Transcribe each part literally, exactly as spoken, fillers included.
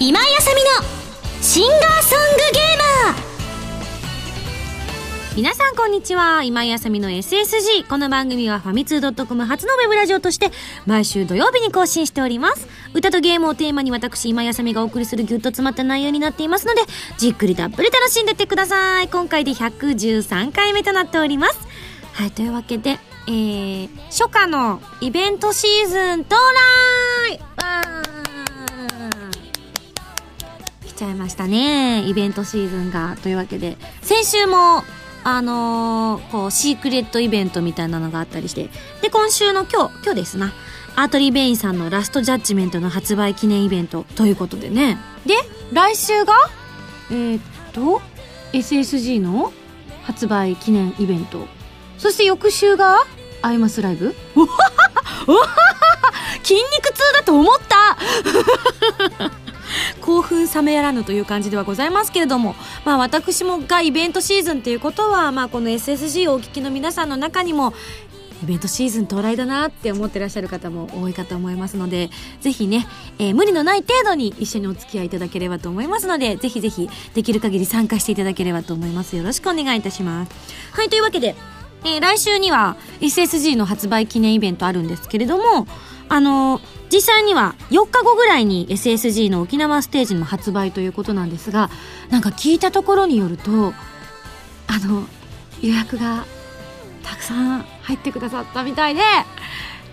今井あさみのシンガーソングゲーマー。皆さんこんにちは、今井あさみの エスエスジー。 この番組はファミツー .com 初のウェブラジオとして毎週土曜日に更新しております。歌とゲームをテーマに私今井あさみがお送りするギュッと詰まった内容になっていますので、じっくりたっぷり楽しんでってください。今回でひゃくじゅうさんかいめとなっております。はい、というわけで、えー、初夏のイベントシーズン到来。わー、来ちゃいましたね、イベントシーズンが。というわけで先週もあのー、こう、シークレットイベントみたいなのがあったりして。で、今週の今日、今日ですな。アートリー・ベインさんのラスト・ジャッジメントの発売記念イベントということでね。で、来週が、えー、っと、エスエスジー の発売記念イベント。そして翌週が、アイマスライブ。うわはははは筋肉痛だと思った興奮冷めやらぬという感じではございますけれども、まあ、私もがイベントシーズンということは、まあ、この エスエスジー をお聞きの皆さんの中にもイベントシーズン到来だなって思ってらっしゃる方も多いかと思いますので、ぜひね、えー、無理のない程度に一緒にお付き合いいただければと思いますので、ぜひぜひできる限り参加していただければと思います。よろしくお願いいたします。はい、というわけで、えー、来週には エスエスジー の発売記念イベントあるんですけれども、あのー実際にはよっかごぐらいに エスエスジー の沖縄ステージの発売ということなんですが、なんか聞いたところによると、あの予約がたくさん入ってくださったみたいで、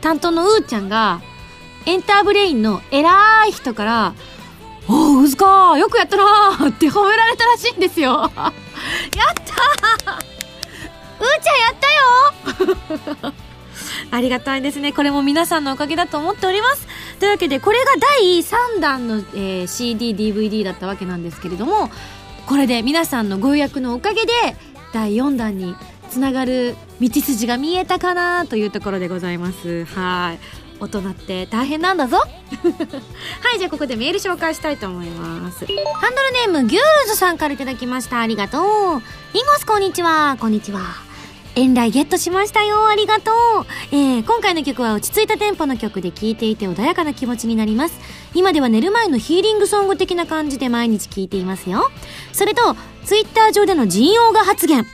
担当のうーちゃんがエンターブレインの偉い人から「おう、うずかよくやったな」って褒められたらしいんですよ。やったー、うーちゃんやったよありがたいですね。これも皆さんのおかげだと思っております。というわけで、これがだいさんだんの、えー、シーディー、ディーブイディー だったわけなんですけれども、これで皆さんのご予約のおかげでだいよんだんにつながる道筋が見えたかなというところでございます。はい、大人って大変なんだぞはい、じゃあここでメール紹介したいと思います。ハンドルネームギュールズさんからいただきました。ありがとう。インゴス、こんにちは。こんにちは。遠来ゲットしましたよ、ありがとう。えー、今回の曲は落ち着いたテンポの曲で、聴いていて穏やかな気持ちになります。今では寝る前のヒーリングソング的な感じで毎日聴いていますよ。それとツイッター上での陣容が発言、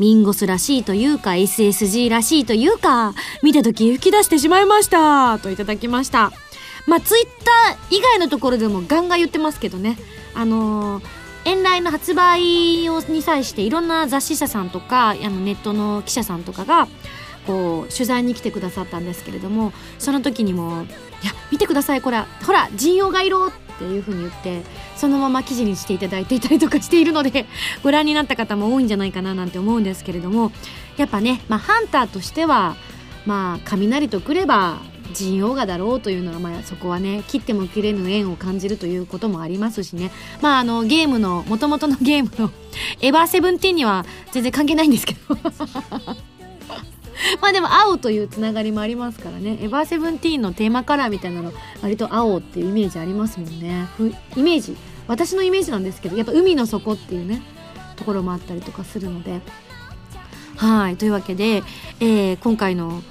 ミンゴスらしいというか エスエスジー らしいというか、見た時吹き出してしまいましたといただきました。まあ、ツイッター以外のところでもガンガン言ってますけどね、あのー遠来の発売をに際していろんな雑誌社さんとかあのネットの記者さんとかがこう取材に来てくださったんですけれども、その時にも「いや見てください、これほら陣容が色」っていう風に言って、そのまま記事にしていただいていたりとかしているのでご覧になった方も多いんじゃないかななんて思うんですけれども、やっぱね、まあ、ハンターとしては、まあ、雷とくれば陣容がだろうというのは、まあ、そこはね切っても切れぬ縁を感じるということもありますしね、まあ、あのゲームの元々のゲームのエヴァーセブンティーンには全然関係ないんですけどまあでも青というつながりもありますからね、エヴァーセブンティーンのテーマカラーみたいなの割と青っていうイメージありますもんね。イメージ、私のイメージなんですけど、やっぱ海の底っていうねところもあったりとかするので、はい、というわけで、えー、今回の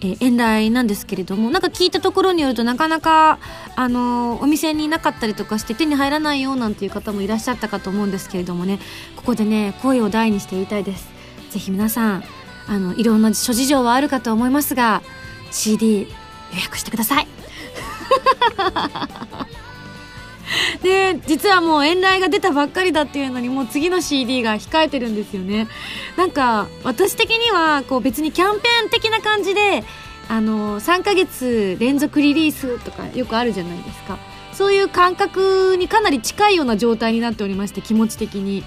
えー、遠来なんですけれども、なんか聞いたところによると、なかなかあのー、お店になかったりとかして手に入らないよなんていう方もいらっしゃったかと思うんですけれどもね、ここでね声を大にして言いたいです。ぜひ皆さん、あのいろんな諸事情はあるかと思いますが シーディー 予約してくださいで、実はもう遠来が出たばっかりだっていうのに、もう次の シーディー が控えてるんですよね。なんか私的にはこう別にキャンペーン的な感じで、あのさんかげつ連続リリースとかよくあるじゃないですか。そういう感覚にかなり近いような状態になっておりまして、気持ち的に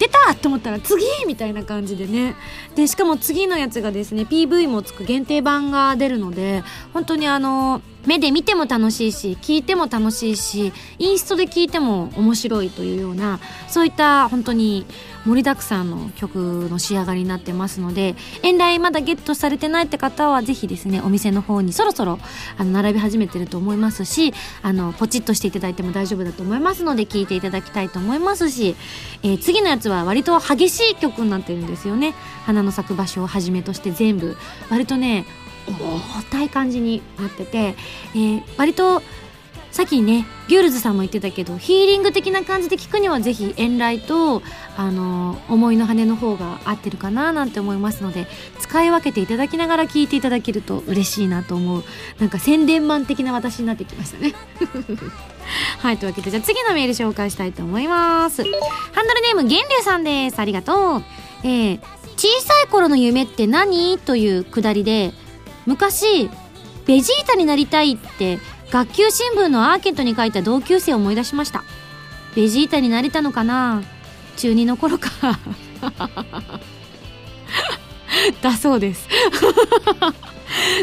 出たと思ったら次みたいな感じでね。でしかも次のやつがですね ピーブイ もつく限定版が出るので、本当にあの目で見ても楽しいし、聞いても楽しいし、インストで聞いても面白いというような、そういった本当に盛りだくさんの曲の仕上がりになってますので、遠来まだゲットされてないって方はぜひですね、お店の方にそろそろあの並び始めてると思いますし、あのポチッとしていただいても大丈夫だと思いますので、聞いていただきたいと思いますし、えー、次のやつは割と激しい曲になってるんですよね。花の咲く場所をはじめとして全部割とね重たい感じになってて、えー、割とさっきねビュールズさんも言ってたけどヒーリング的な感じで聞くにはぜひ遠雷とあの思いの羽の方が合ってるかななんて思いますので、使い分けていただきながら聞いていただけると嬉しいなと思う。なんか宣伝マン的な私になってきましたねはい、というわけでじゃあ次のメール紹介したいと思います。ハンドルネーム源流さんです。ありがとう。えー、小さい頃の夢って何というくだりで、昔ベジータになりたいって学級新聞のアーケードに書いた同級生を思い出しました。ベジータになれたのかな、中にの頃かだそうです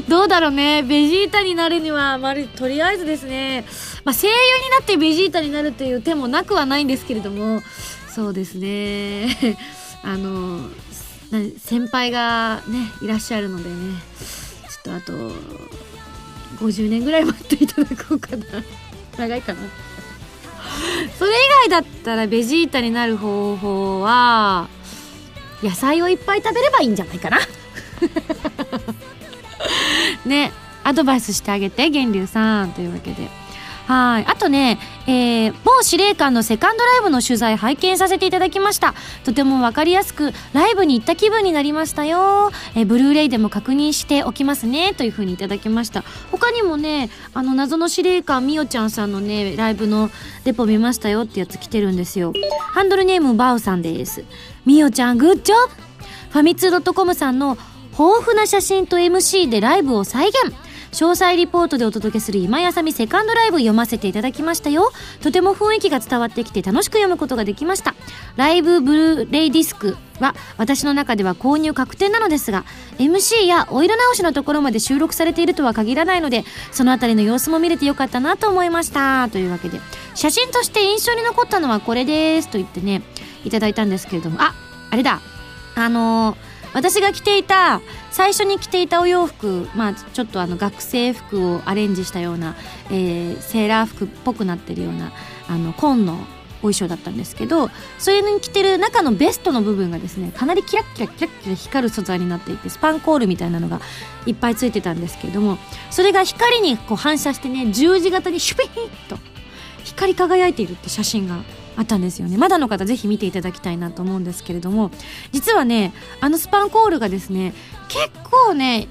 どうだろうね、ベジータになるにはまるとりあえずですね、まあ、声優になってベジータになるという手もなくはないんですけれども、そうですねあの先輩がねいらっしゃるのでね、ちょっとあとごじゅうねんぐらい待っていただこうかな長いかなそれ以外だったらベジータになる方法は野菜をいっぱい食べればいいんじゃないかなね、アドバイスしてあげて源流さん。というわけではい、あとね、えー、某司令官のセカンドライブの取材拝見させていただきました。とても分かりやすくライブに行った気分になりましたよ、えー、ブルーレイでも確認しておきますねというふうにいただきました。他にもねあの謎の司令官みおちゃんさんのねライブのデポ見ましたよってやつ来てるんですよ。ハンドルネームバウさんです。みおちゃんグッジョブ。ファミツー .com さんの豊富な写真と エムシー でライブを再現、詳細リポートでお届けする今井あさみセカンドライブ読ませていただきましたよ。とても雰囲気が伝わってきて楽しく読むことができました。ライブブルーレイディスクは私の中では購入確定なのですが、 エムシー やお色直しのところまで収録されているとは限らないので、そのあたりの様子も見れてよかったなと思いましたというわけで、写真として印象に残ったのはこれですと言ってねいただいたんですけれども、あ、あれだ、あのー私が着ていた最初に着ていたお洋服、まあ、ちょっとあの学生服をアレンジしたような、えー、セーラー服っぽくなってるようなあの紺のお衣装だったんですけど、それに着てる中のベストの部分がですねかなりキラッキラッキラッキラ光る素材になっていて、スパンコールみたいなのがいっぱいついてたんですけれども、それが光にこう反射してね十字型にシュピーンと光り輝いているって写真があったんですよね。まだの方ぜひ見ていただきたいなと思うんですけれども、実はねあのスパンコールがですね結構ね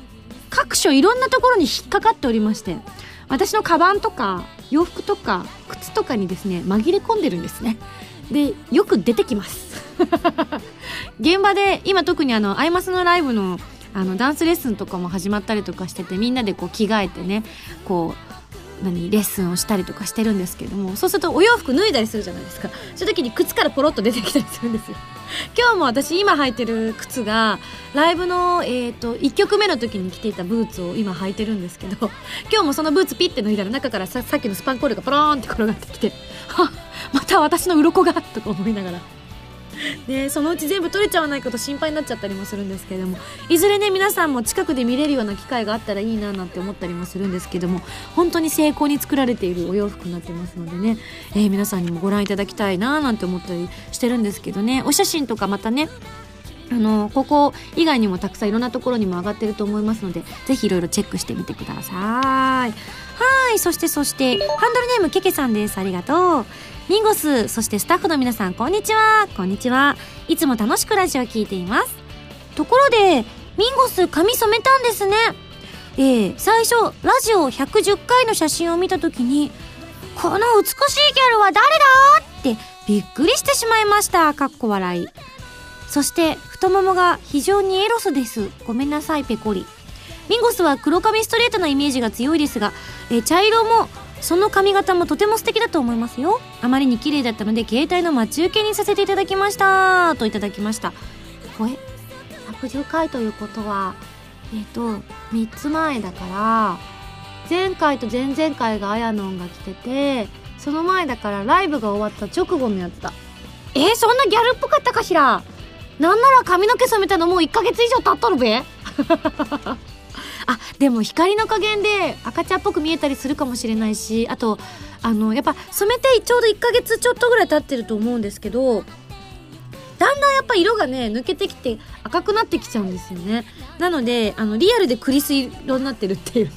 各所いろんなところに引っかかっておりまして、私のカバンとか洋服とか靴とかにですね紛れ込んでるんですね。でよく出てきます現場で今特にあのアイマスのライブのあのダンスレッスンとかも始まったりとかしてて、みんなでこう着替えてねこう何レッスンをしたりとかしてるんですけども、そうするとお洋服脱いだりするじゃないですか。そういう時に靴からポロッと出てきたりするんですよ。今日も私今履いてる靴がライブの、えー、といっきょくめの時に着ていたブーツを今履いてるんですけど、今日もそのブーツピッて脱いだら中から さ, さっきのスパンコールがポローンって転がってきて、はまた私の鱗がとか思いながらでそのうち全部取れちゃわないこと心配になっちゃったりもするんですけれども、いずれね皆さんも近くで見れるような機会があったらいいななんて思ったりもするんですけども、本当に精巧に作られているお洋服になってますのでね、えー、皆さんにもご覧いただきたいななんて思ったりしてるんですけどね。お写真とかまたねあのここ以外にもたくさんいろんなところにも上がってると思いますので、ぜひいろいろチェックしてみてください。はい、そしてそしてハンドルネームケケさんです。ありがとう。ミンゴス、そしてスタッフの皆さんこんにちは。こんにちは。いつも楽しくラジオ聞いています。ところでミンゴス髪染めたんですね。えー、最初ラジオひゃくじゅっかいの写真を見た時にこの美しいギャルは誰だってびっくりしてしまいました。かっこ笑い。そして太ももが非常にエロスです。ごめんなさいペコリ。ミンゴスは黒髪ストレートなイメージが強いですが、えー、茶色もその髪型もとても素敵だと思いますよ。あまりに綺麗だったので携帯の待ち受けにさせていただきましたといただきました。これひゃくじゅっかいということはえっとみっつまえだから、前回と前々回があやのんが来てて、その前だからライブが終わった直後のやつだ。えー、そんなギャルっぽかったかしら。なんなら髪の毛染めたのもういっかげつ以上経っとるべあ、でも光の加減で赤ちゃんっぽく見えたりするかもしれないし、あとあのやっぱ染めてちょうどいっかげつちょっとぐらい経ってると思うんですけど、男だんだんやっぱ色がね抜けてきて赤くなってきちゃうんですよね。なのであのリアルでクリス色になってるっていうね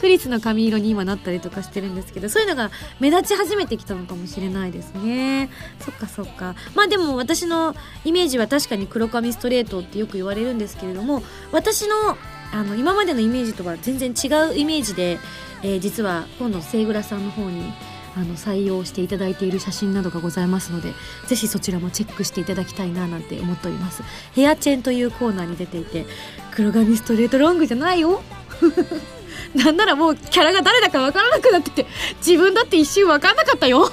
クリスの髪色に今なったりとかしてるんですけど、そういうのが目立ち始めてきたのかもしれないですね。そっかそっか。まあでも私のイメージは確かに黒髪ストレートってよく言われるんですけれども、私のあの今までのイメージとは全然違うイメージで、えー、実は今度セイグラさんの方にあの採用していただいている写真などがございますので、ぜひそちらもチェックしていただきたいななんて思っております。ヘアチェンというコーナーに出ていて、黒髪ストレートロングじゃないよなんならもうキャラが誰だか分からなくなってて、自分だって一瞬分からなかったよ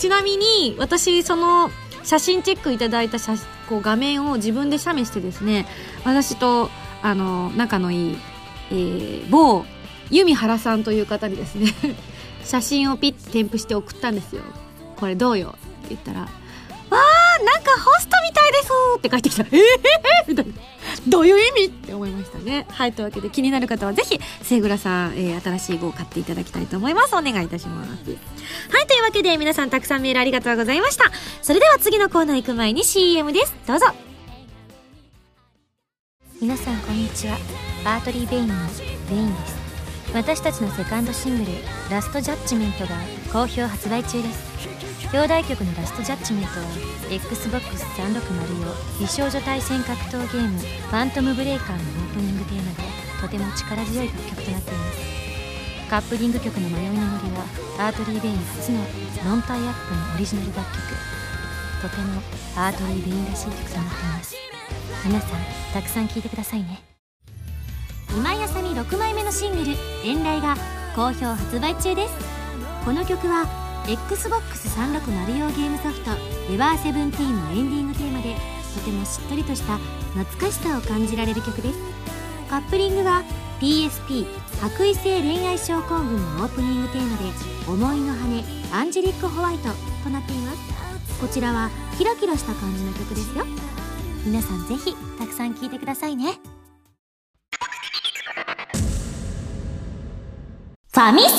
ちなみに私その写真チェックいただいた写こう画面を自分で写メしてですね、私とあの仲のいい、えー、某由美原さんという方にですね写真をピッて添付して送ったんですよ。これどうよって言ったら、わーなんかホストみたいですって返ってきた。えーみたいな、どういう意味って思いましたね。はい、というわけで気になる方はぜひセイグラさん、えー、新しい号を買っていただきたいと思います。お願いいたします。はい、というわけで皆さんたくさんメールありがとうございました。それでは次のコーナー行く前に シーエム です。どうぞ。皆さんこんにちは、バートリー・ベインのベインです。私たちのセカンドシングル「ラスト・ジャッジメント」が好評発売中です。兄弟曲の「ラスト・ジャッジメント」は エックスボックスさんびゃくろくじゅう 用美少女対戦格闘ゲーム「ファントム・ブレイカー」のオープニングテーマでとても力強い楽曲となっています。カップリング曲の「迷いの森」はアートリー・ベイン初のノンタイアップのオリジナル楽曲。とてもアートリー・ベインらしい曲となっています。皆さんたくさん聴いてくださいね。今井あさみろくまいめのシングル「遠雷」が好評発売中です。この曲は エックスボックスさんびゃくろくじゅう 用ゲームソフト「エヴァーセブンティーン」のエンディングテーマでとてもしっとりとした懐かしさを感じられる曲です。カップリングは ピーエスピー 白衣性恋愛症候群のオープニングテーマで「思いの羽アンジェリック・ホワイト」となっています。こちらはキラキラした感じの曲ですよ。皆さんぜひたくさん聴いてくださいね。ファミセン。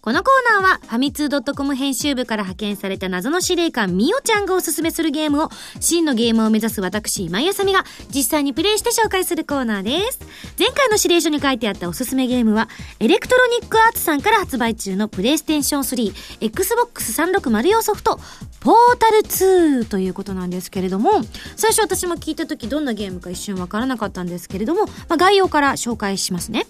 このコーナーはファミツー .com 編集部から派遣された謎の司令官みおちゃんがおすすめするゲームを真のゲームを目指す私今井あさみが実際にプレイして紹介するコーナーです。前回の司令書に書いてあったおすすめゲームはエレクトロニックアーツさんから発売中のプレイステーションスリー エックスボックスさんびゃくろくじゅう 用ソフトポータルツーということなんですけれども、最初私も聞いた時どんなゲームか一瞬わからなかったんですけれども、まあ、概要から紹介しますね。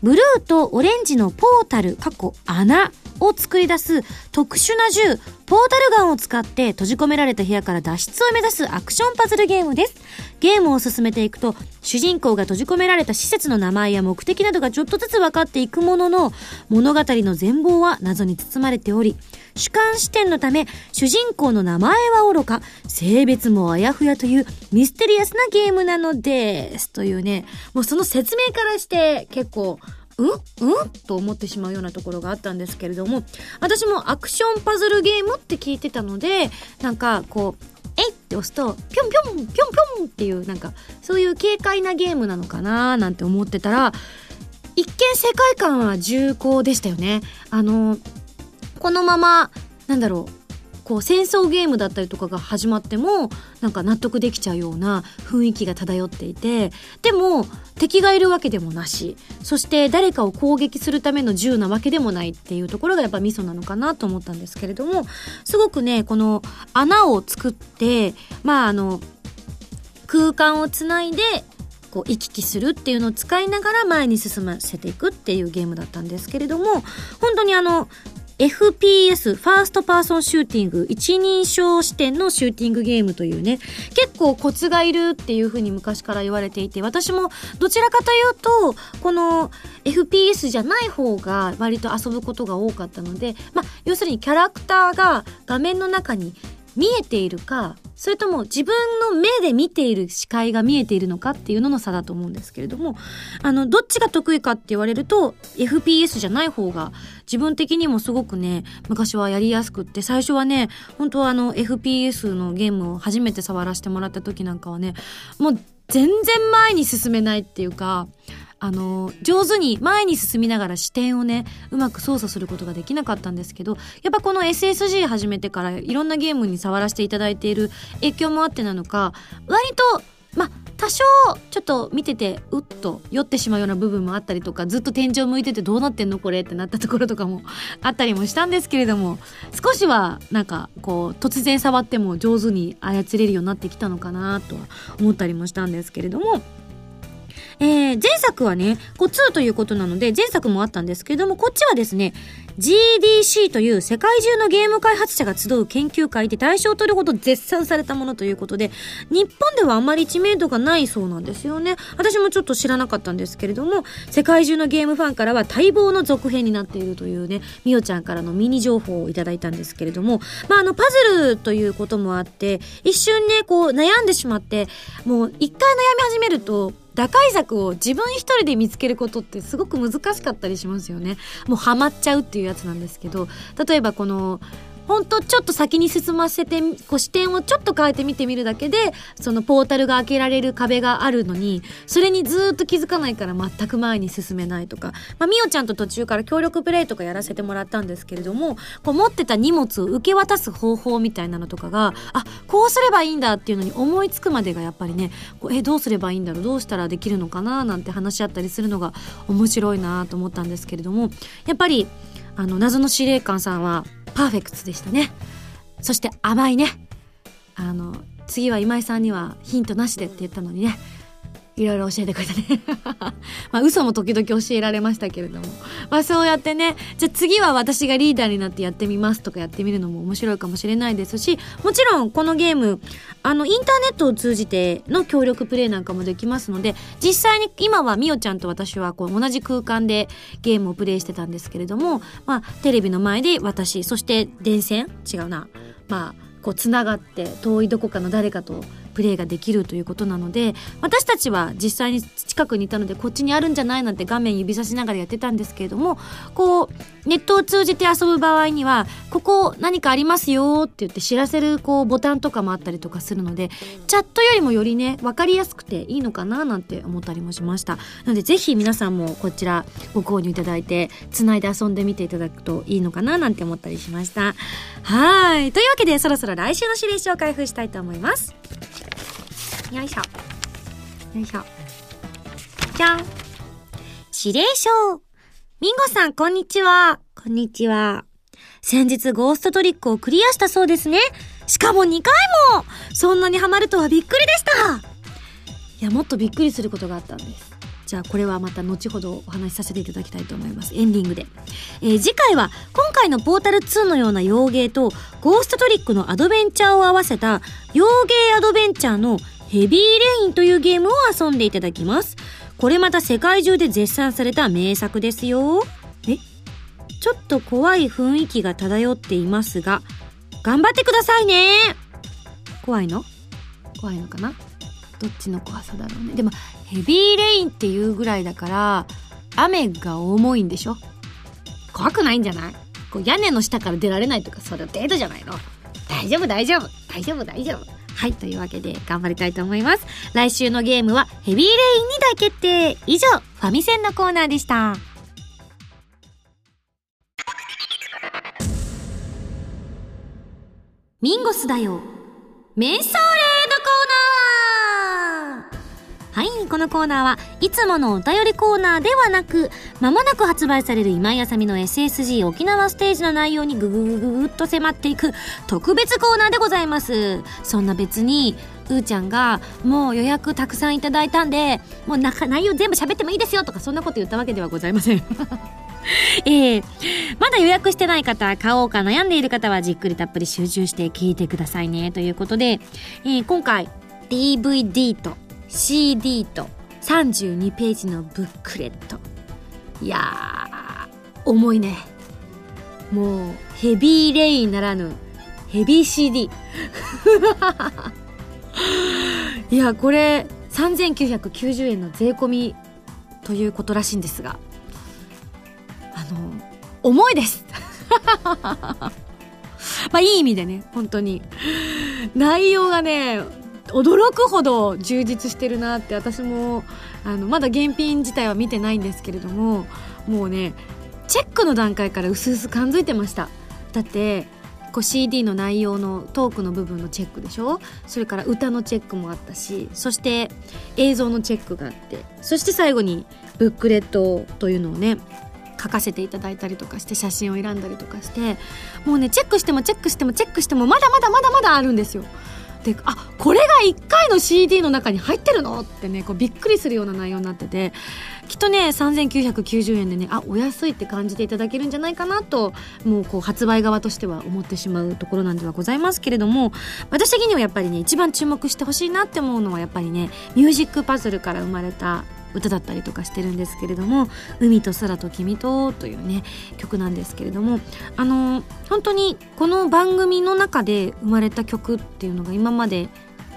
ブルーとオレンジのポータル（穴）を作り出す特殊な銃ポータルガンを使って閉じ込められた部屋から脱出を目指すアクションパズルゲームです。ゲームを進めていくと主人公が閉じ込められた施設の名前や目的などがちょっとずつ分かっていくものの、物語の全貌は謎に包まれており、主観視点のため主人公の名前は愚か性別もあやふやというミステリアスなゲームなのですというね、もうその説明からして結構うんうんと思ってしまうようなところがあったんですけれども、私もアクションパズルゲームって聞いてたので、なんかこうえいって押すとぴょんぴょんぴょんぴょんっていう、なんかそういう軽快なゲームなのかななんて思ってたら、一見世界観は重厚でしたよね。あのこのままなんだろう、こう戦争ゲームだったりとかが始まってもなんか納得できちゃうような雰囲気が漂っていて、でも敵がいるわけでもなし、そして誰かを攻撃するための銃なわけでもないっていうところがやっぱミソなのかなと思ったんですけれども、すごくねこの穴を作ってまああの空間をつないでこう行き来するっていうのを使いながら前に進ませていくっていうゲームだったんですけれども、本当にあのエフピーエス ファーストパーソンシューティング一人称視点のシューティングゲームというね、結構コツがいるっていう風に昔から言われていて、私もどちらかというとこの エフピーエス じゃない方が割と遊ぶことが多かったので、まあ要するにキャラクターが画面の中に見えているか、それとも自分の目で見ている視界が見えているのかっていうのの差だと思うんですけれども、あのどっちが得意かって言われると エフピーエス じゃない方が自分的にもすごくね昔はやりやすくって、最初はね本当はあの エフピーエス のゲームを初めて触らせてもらった時なんかはね、もう全然前に進めないっていうか、あの上手に前に進みながら視点をねうまく操作することができなかったんですけど、やっぱこの エスエスジー 始めてからいろんなゲームに触らせていただいている影響もあってなのか、割とまあ多少ちょっと見ててうっと酔ってしまうような部分もあったりとか、ずっと天井向いててどうなってんのこれってなったところとかもあったりもしたんですけれども、少しはなんかこう突然触っても上手に操れるようになってきたのかなとは思ったりもしたんですけれども、えー、前作はねこうツーということなので前作もあったんですけれども、こっちはですね ジーディーシー という世界中のゲーム開発者が集う研究会で大賞を取るほど絶賛されたものということで、日本ではあまり知名度がないそうなんですよね。私もちょっと知らなかったんですけれども、世界中のゲームファンからは待望の続編になっているというね、みおちゃんからのミニ情報をいただいたんですけれども、まああのパズルということもあって一瞬ねこう悩んでしまって、もう一回悩み始めると打開策を自分一人で見つけることってすごく難しかったりしますよね。もうハマっちゃうっていうやつなんですけど、例えばこのほんとちょっと先に進ませてこう視点をちょっと変えて見てみるだけで、そのポータルが開けられる壁があるのにそれにずーっと気づかないから全く前に進めないとか、まあ、みおちゃんと途中から協力プレイとかやらせてもらったんですけれども、こう持ってた荷物を受け渡す方法みたいなのとかが、あ、こうすればいいんだっていうのに思いつくまでがやっぱりね、こうえどうすればいいんだろう、どうしたらできるのかななんて話し合ったりするのが面白いなと思ったんですけれども、やっぱりあの謎の司令官さんはパーフェクトでしたね。そして甘いね、あの次は今井さんにはヒントなしでって言ったのにね、いろいろ教えてくれたねまあ嘘も時々教えられましたけれども、まあそうやってね、じゃあ次は私がリーダーになってやってみますとかやってみるのも面白いかもしれないですし、もちろんこのゲームあのインターネットを通じての協力プレイなんかもできますので、実際に今はみおちゃんと私はこう同じ空間でゲームをプレイしてたんですけれども、まあテレビの前で私、そして電線違うなまあこうつながって遠いどこかの誰かとプレイができるということなので、私たちは実際に近くにいたのでこっちにあるんじゃないなんて画面指さしながらやってたんですけれども、こうネットを通じて遊ぶ場合にはここ何かありますよって言って知らせるこうボタンとかもあったりとかするので、チャットよりもよりね分かりやすくていいのかななんて思ったりもしました。なのでぜひ皆さんもこちらご購入いただいてつないで遊んでみていただくといいのかななんて思ったりしました。はい、というわけでそろそろ来週の指令書を開封したいと思います。よいしょよいしょ、じゃん、指令書。ミンゴさんこんにちは。こんにちは。先日ゴーストトリックをクリアしたそうですね。しかもにかいも。そんなにハマるとはびっくりでした。いや、もっとびっくりすることがあったんです。じゃあこれはまた後ほどお話しさせていただきたいと思います。エンディングで、えー、次回は今回のポータルツーのような洋芸とゴーストトリックのアドベンチャーを合わせた洋芸アドベンチャーのヘビーレインというゲームを遊んでいただきます。これまた世界中で絶賛された名作ですよ。え、ちょっと怖い雰囲気が漂っていますが頑張ってくださいね。怖いの？怖いのかな？どっちの怖さだろうね。でもヘビーレインっていうぐらいだから雨が重いんでしょ。怖くないんじゃない？こう屋根の下から出られないとかそれ程度じゃないの？大丈夫大丈夫大丈夫大丈夫。はい、というわけで頑張りたいと思います。来週のゲームはヘビーレインに大決定。以上、ファミセンのコーナーでした。ミンゴスだよメンソーレのコーナー。はい、このコーナーはいつものお便りコーナーではなく、まもなく発売される今井あさみの エスエスジー 沖縄ステージの内容にぐぐぐぐぐっと迫っていく特別コーナーでございます。そんな別にうーちゃんがもう予約たくさんいただいたんでもう中内容全部喋ってもいいですよとかそんなこと言ったわけではございませんえー、まだ予約してない方、買おうか悩んでいる方はじっくりたっぷり集中して聞いてくださいねということで、えー、今回 ディーブイディー と シーディー とさんじゅうにページのブックレット、いやー重いね。もうヘビーレインならぬヘビー シーディー いやこれさんぜんきゅうひゃくきゅうじゅうえんの税込みということらしいんですが、あの重いですまあいい意味でね、本当に内容がね驚くほど充実してるなって、私もあのまだ現品自体は見てないんですけれども、もうねチェックの段階からうすうす感づいてました。だってこう シーディー の内容のトークの部分のチェックでしょ、それから歌のチェックもあったし、そして映像のチェックがあって、そして最後にブックレットというのをね書かせていただいたりとかして、写真を選んだりとかして、もうねチェックしてもチェックしてもチェックしてもまだまだまだまだあるんですよ。で、あ、これがいっかいの シーディー の中に入ってるのってね、こうびっくりするような内容になってて、きっとねさんぜんきゅうひゃくきゅうじゅうえんでね、あ、お安いって感じていただけるんじゃないかなと、もうこう発売側としては思ってしまうところなんではございますけれども、私的にはやっぱりね一番注目してほしいなって思うのはやっぱりねミュージックパズルから生まれた歌だったりとかしてるんですけれども、海と空と君とというね曲なんですけれども、あの本当にこの番組の中で生まれた曲っていうのが、今まで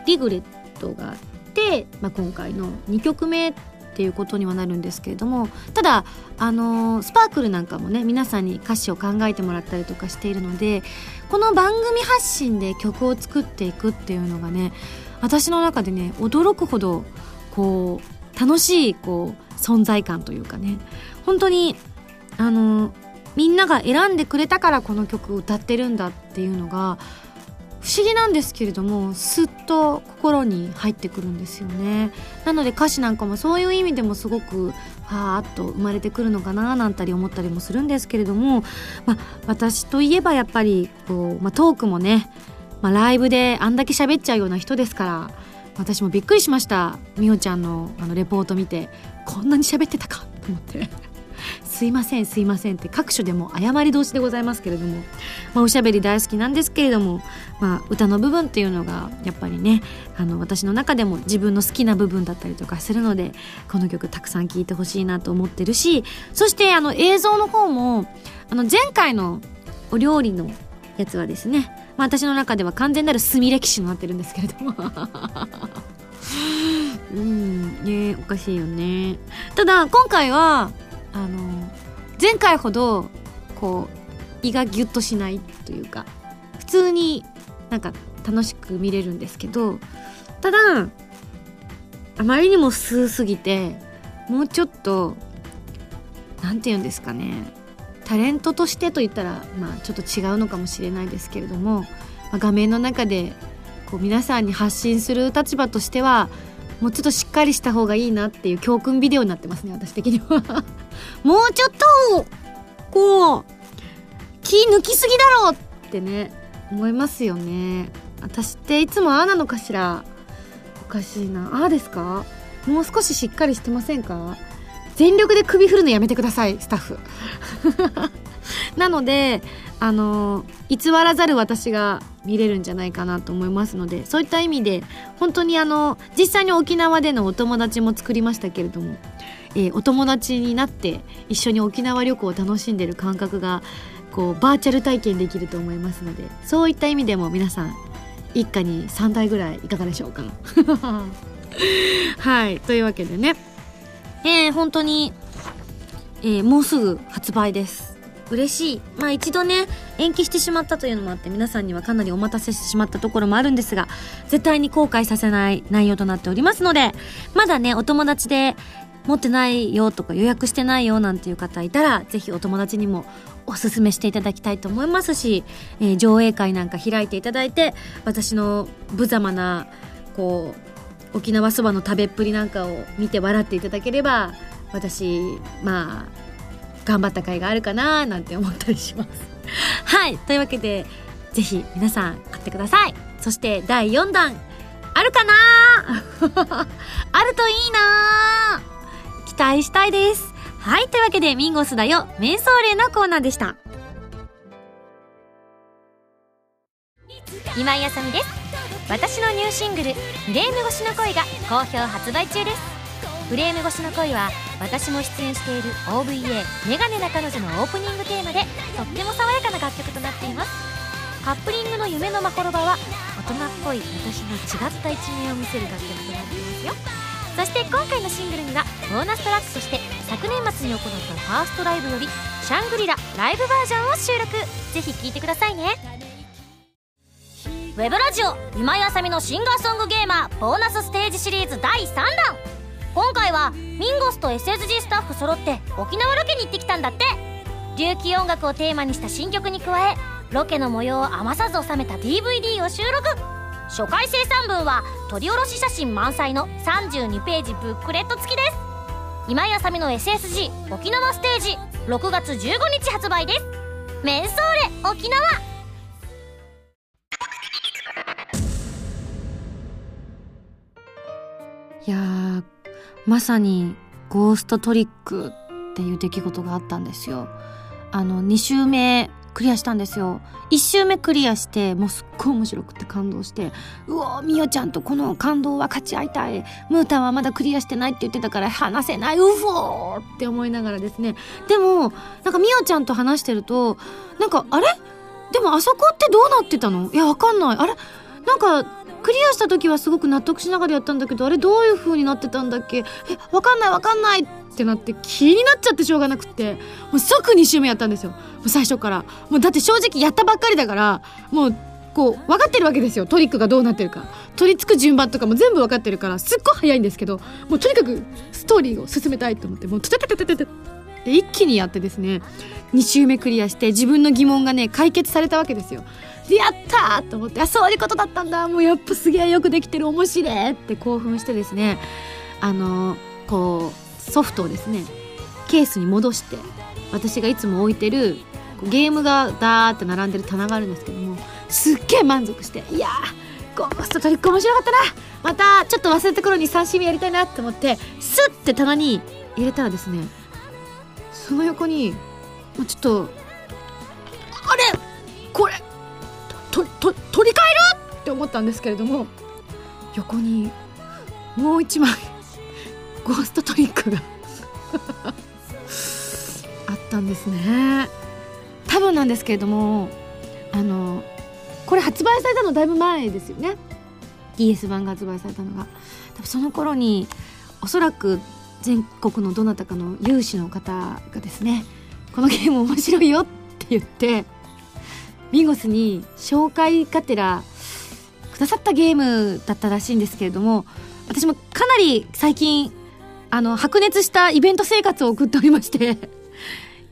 リグレットがあって、まあ、今回のにきょくめっていうことにはなるんですけれども、ただあのスパークルなんかもね皆さんに歌詞を考えてもらったりとかしているので、この番組発信で曲を作っていくっていうのがね、私の中でね驚くほどこう楽しいこう存在感というかね、本当にあのみんなが選んでくれたからこの曲を歌ってるんだっていうのが不思議なんですけれども、すっと心に入ってくるんですよね。なので歌詞なんかもそういう意味でもすごくはーっと生まれてくるのかななんたり思ったりもするんですけれども、まあ、私といえばやっぱりこう、まあ、トークもね、まあ、ライブであんだけ喋っちゃうような人ですから、私もびっくりしました。みおちゃんのあのレポート見て、こんなに喋ってたかと思ってすいませんすいませんって各所でも謝り同士でございますけれども、まあ、おしゃべり大好きなんですけれども、まあ、歌の部分っていうのがやっぱりねあの私の中でも自分の好きな部分だったりとかするので、この曲たくさん聴いてほしいなと思ってるし、そしてあの映像の方もあの前回のお料理のやつはですね、まあ、私の中では完全なる墨歴史になってるんですけれどもうんね、おかしいよね。ただ今回はあの前回ほどこう胃がギュッとしないというか、普通になんか楽しく見れるんですけど、ただあまりにも素すぎて、もうちょっとなんて言うんですかね、タレントとしてと言ったら、まあ、ちょっと違うのかもしれないですけれども、まあ、画面の中でこう皆さんに発信する立場としてはもうちょっとしっかりした方がいいなっていう教訓ビデオになってますね、私的にはもうちょっとこう気抜きすぎだろってね思いますよね。私っていつもああなのかしら、おかしいな、ああですか、もう少ししっかりしてませんか。全力で首振るのやめてくださいスタッフなのであの偽らざる私が見れるんじゃないかなと思いますので、そういった意味で本当にあの実際に沖縄でのお友達も作りましたけれども、えー、お友達になって一緒に沖縄旅行を楽しんでる感覚がこうバーチャル体験できると思いますので、そういった意味でも皆さん一家にさんだいぐらいいかがでしょうかはい、というわけでね、えー、本当に、えー、もうすぐ発売です。嬉しい。まあ一度ね延期してしまったというのもあって、皆さんにはかなりお待たせしてしまったところもあるんですが、絶対に後悔させない内容となっておりますので、まだねお友達で持ってないよとか予約してないよなんていう方いたら、ぜひお友達にもおすすめしていただきたいと思いますし、えー、上映会なんか開いていただいて、私の無様なこう沖縄そばの食べっぷりなんかを見て笑っていただければ、私まあ頑張った甲斐があるかななんて思ったりしますはい、というわけでぜひ皆さん買ってください。そしてだいよんだんあるかなあるといいな、期待したいです。はい、というわけでミンゴスだよメンソーレのコーナーでした。今井あさみです。私のニューシングル「フレーム越しの恋」が好評発売中です。フレーム越しの恋は私も出演している オーブイエー メガネな彼女のオープニングテーマで、とっても爽やかな楽曲となっています。カップリングの夢のまころばは大人っぽい私の違った一面を見せる楽曲となっていますよ。そして今回のシングルにはボーナストラックとして昨年末に行ったファーストライブよりシャングリラライブバージョンを収録。ぜひ聴いてくださいね。ウェブラジオ今井あさみのシンガーソングゲーマーボーナスステージシリーズだいさんだん。今回はミンゴスと エスエスジー スタッフ揃って沖縄ロケに行ってきたんだって。琉球音楽をテーマにした新曲に加え、ロケの模様を余さず収めた ディーブイディー を収録。初回生産分は撮り下ろし写真満載のさんじゅうにページブックレット付きです。今井あさみの エスエスジー 沖縄ステージろくがつじゅうごにち発売です。メンソーレ沖縄。いやー、まさにゴーストトリックっていう出来事があったんですよ。あのに周目クリアしたんですよ。いち周目クリアして、もうすっごい面白くて感動して、うおー、みよちゃんとこの感動は勝ち合いたい、ムータンはまだクリアしてないって言ってたから話せない、うおーって思いながらですね。でもなんかみよちゃんと話してると、なんかあれでもあそこってどうなってたの、いやわかんない、あれなんかクリアした時はすごく納得しながらやったんだけど、あれどういう風になってたんだっけ、え、わかんないわかんないってなって気になっちゃってしょうがなくて、もう即に周目やったんですよ。もう最初から、もうだって正直やったばっかりだから、もうこう分かってるわけですよ。トリックがどうなってるか、取り付く順番とかも全部分かってるから、すっごい早いんですけど、もうとにかくストーリーを進めたいと思って、もうトゥトゥトゥトゥトゥって一気にやってですね、に周目クリアして、自分の疑問がね解決されたわけですよ。やったーと思って、あ、そういうことだったんだ、もうやっぱすげえよくできてる、面白いって興奮してですね、あのー、こうソフトをですねケースに戻して、私がいつも置いてるゲームがダーって並んでる棚があるんですけども、すっげえ満足して、いやー、ゴーストトリック面白かったな、またちょっと忘れた頃にさん周目やりたいなと思って、スッて棚に入れたらですね、その横にもうちょっと、あれこれとと取り替えるって思ったんですけれども、横にもう一枚ゴーストトリックがあったんですね。多分なんですけれども、あのこれ発売されたのだいぶ前ですよね、 ディーエス 版が発売されたのが。多分その頃におそらく全国のどなたかの有志の方がですね、このゲーム面白いよって言ってミンゴスに紹介がてらくださったゲームだったらしいんですけれども、私もかなり最近あの白熱したイベント生活を送っておりまして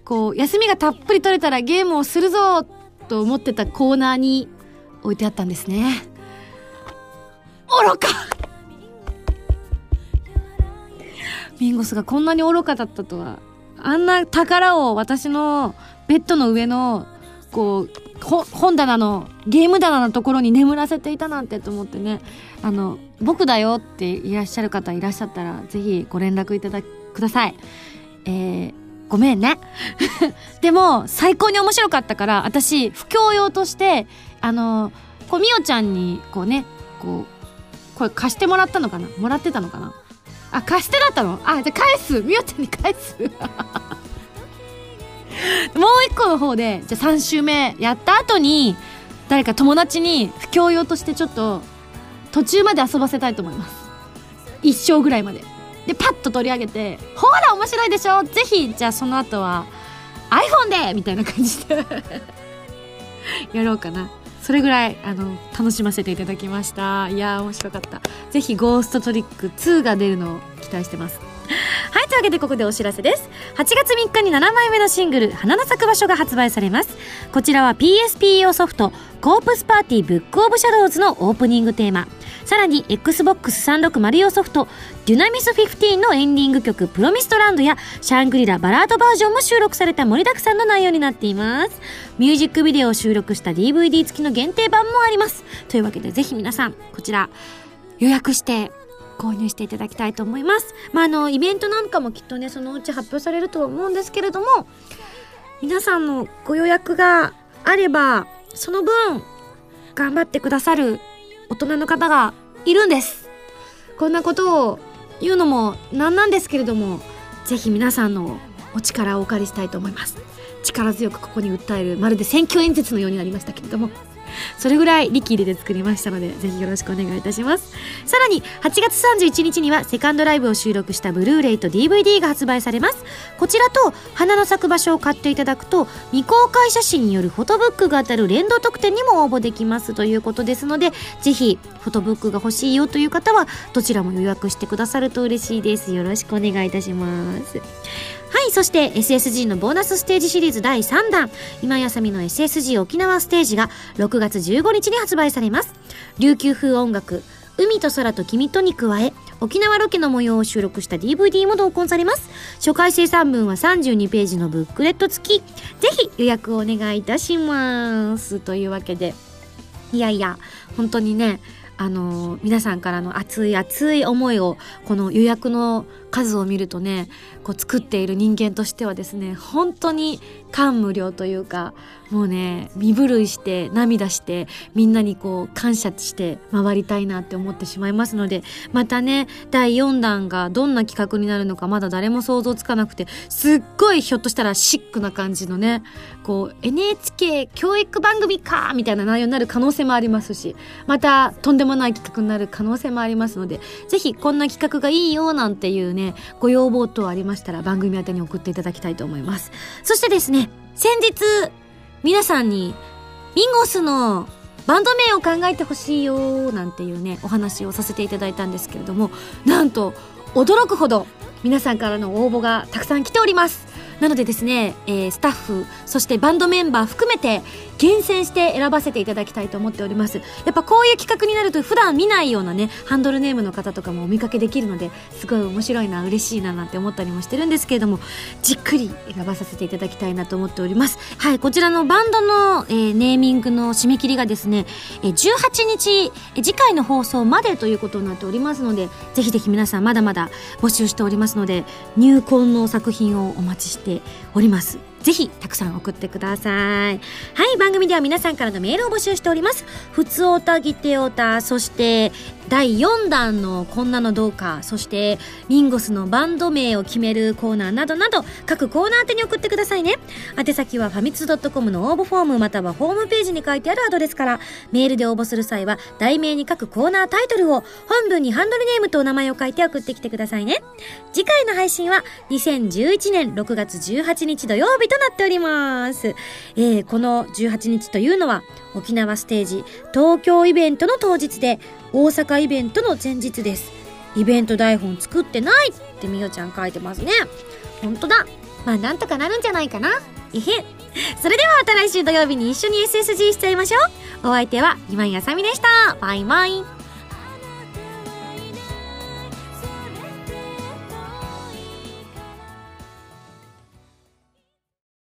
こう休みがたっぷり取れたらゲームをするぞと思ってたコーナーに置いてあったんですね。愚かミンゴスがこんなに愚かだったとは。あんな宝を私のベッドの上のこう本棚のゲーム棚のところに眠らせていたなんてと思ってね、あの僕だよっていらっしゃる方いらっしゃったらぜひご連絡いただください。えー、ごめんねでも最高に面白かったから、私布教用としてあのこうみおちゃんにこうね、こうこれ貸してもらったのかな、もらってたのかな、あ、貸してだったの、あ、じゃあ返す、みおちゃんに返すもう一個の方で、じゃあさん周目やった後に誰か友達に布教用としてちょっと途中まで遊ばせたいと思います。一章ぐらいまででパッと取り上げて、ほら面白いでしょ、ぜひじゃあその後は iPhone でみたいな感じでやろうかな。それぐらいあの楽しませていただきました。いやー、面白かった。ぜひゴーストトリックツーが出るのを期待してます。はい、というわけでここでお知らせです。はちがつみっかにななまいめのシングル花の咲く場所が発売されます。こちらは ピーエスピー 用ソフトコープスパーティーブックオブシャドウズのオープニングテーマ、さらに エックスボックスさんびゃくろくじゅう 用ソフト Dynamis じゅうごのエンディング曲プロミストランドやシャングリラバラードバージョンも収録された盛りだくさんの内容になっています。ミュージックビデオを収録した ディーブイディー 付きの限定版もあります。というわけでぜひ皆さんこちら予約して購入していただきたいと思います。まあ、あのイベントなんかもきっとねそのうち発表されるとは思うんですけれども、皆さんのご予約があればその分頑張ってくださる大人の方がいるんです。こんなことを言うのもなんなんですけれども、ぜひ皆さんのお力をお借りしたいと思います。力強くここに訴える、まるで選挙演説のようになりましたけれどもそれぐらい力入れて作りましたので、ぜひよろしくお願いいたします。さらにはちがつさんじゅういちにちにはセカンドライブを収録したブルーレイと ディーブイディー が発売されます。こちらと花の咲く場所を買っていただくと、未公開写真によるフォトブックが当たる連動特典にも応募できますということですので、ぜひフォトブックが欲しいよという方はどちらも予約してくださると嬉しいです。よろしくお願いいたします。はい、そして エスエスジー のボーナスステージシリーズだいさんだん、今井あさみの エスエスジー 沖縄ステージがろくがつじゅうごにちに発売されます。琉球風音楽、海と空と君とに加え、沖縄ロケの模様を収録した ディーブイディー も同梱されます。初回生産分はさんじゅうにページのブックレット付き、ぜひ予約をお願いいたします。というわけで、いやいや本当にね、あのー、皆さんからの熱い熱い思いを、この予約の数を見るとね、こう作っている人間としてはですね、本当に感無量というか、もうね、身震いして涙して、みんなにこう感謝して回りたいなって思ってしまいますので、またね、だいよんだんがどんな企画になるのかまだ誰も想像つかなくて、すっごいひょっとしたらシックな感じのね、こう エヌエイチケー 教育番組かみたいな内容になる可能性もありますし、またとんでもない企画になる可能性もありますので、ぜひこんな企画がいいよなんていうね、ご要望等ありましたら番組宛てに送っていただきたいと思います。そしてですね、先日皆さんにミンゴスのバンド名を考えてほしいよなんていうね、お話をさせていただいたんですけれども、なんと驚くほど皆さんからの応募がたくさん来ております。なのでですね、えー、スタッフ、そしてバンドメンバー含めて厳選して選ばせていただきたいと思っております。やっぱこういう企画になると普段見ないようなね、ハンドルネームの方とかもお見かけできるので、すごい面白いな、嬉しいななんて思ったりもしてるんですけれども、じっくり選ばさせていただきたいなと思っております。はい、こちらのバンドの、えー、ネーミングの締め切りがですね、えー、じゅうはちにち、えー、次回の放送までということになっておりますので、ぜひぜひ皆さんまだまだ募集しておりますので、入魂の作品をお待ちしております。ぜひたくさん送ってください。はい、番組では皆さんからのメールを募集しております。ふつおた、ぎておた、そしてだいよんだんのこんなのどうか、そしてミンゴスのバンド名を決めるコーナーなどなど、各コーナー宛てに送ってくださいね。宛先はファミツー .com の応募フォームまたはホームページに書いてあるアドレスから、メールで応募する際は題名に各コーナータイトルを、本文にハンドルネームとお名前を書いて送ってきてくださいね。次回の配信はにせんじゅういちねんろくがつじゅうはちにち土曜日となっております、えー、このじゅうはちにちというのは沖縄ステージ、東京イベントの当日で、大阪イベントの前日です。イベント台本作ってないってみよちゃん書いてますね。本当だ。まあなんとかなるんじゃないかな。えへ。それではまた来週土曜日に一緒に エスエスジー しちゃいましょう。お相手は今井あさみでした。バイバイ。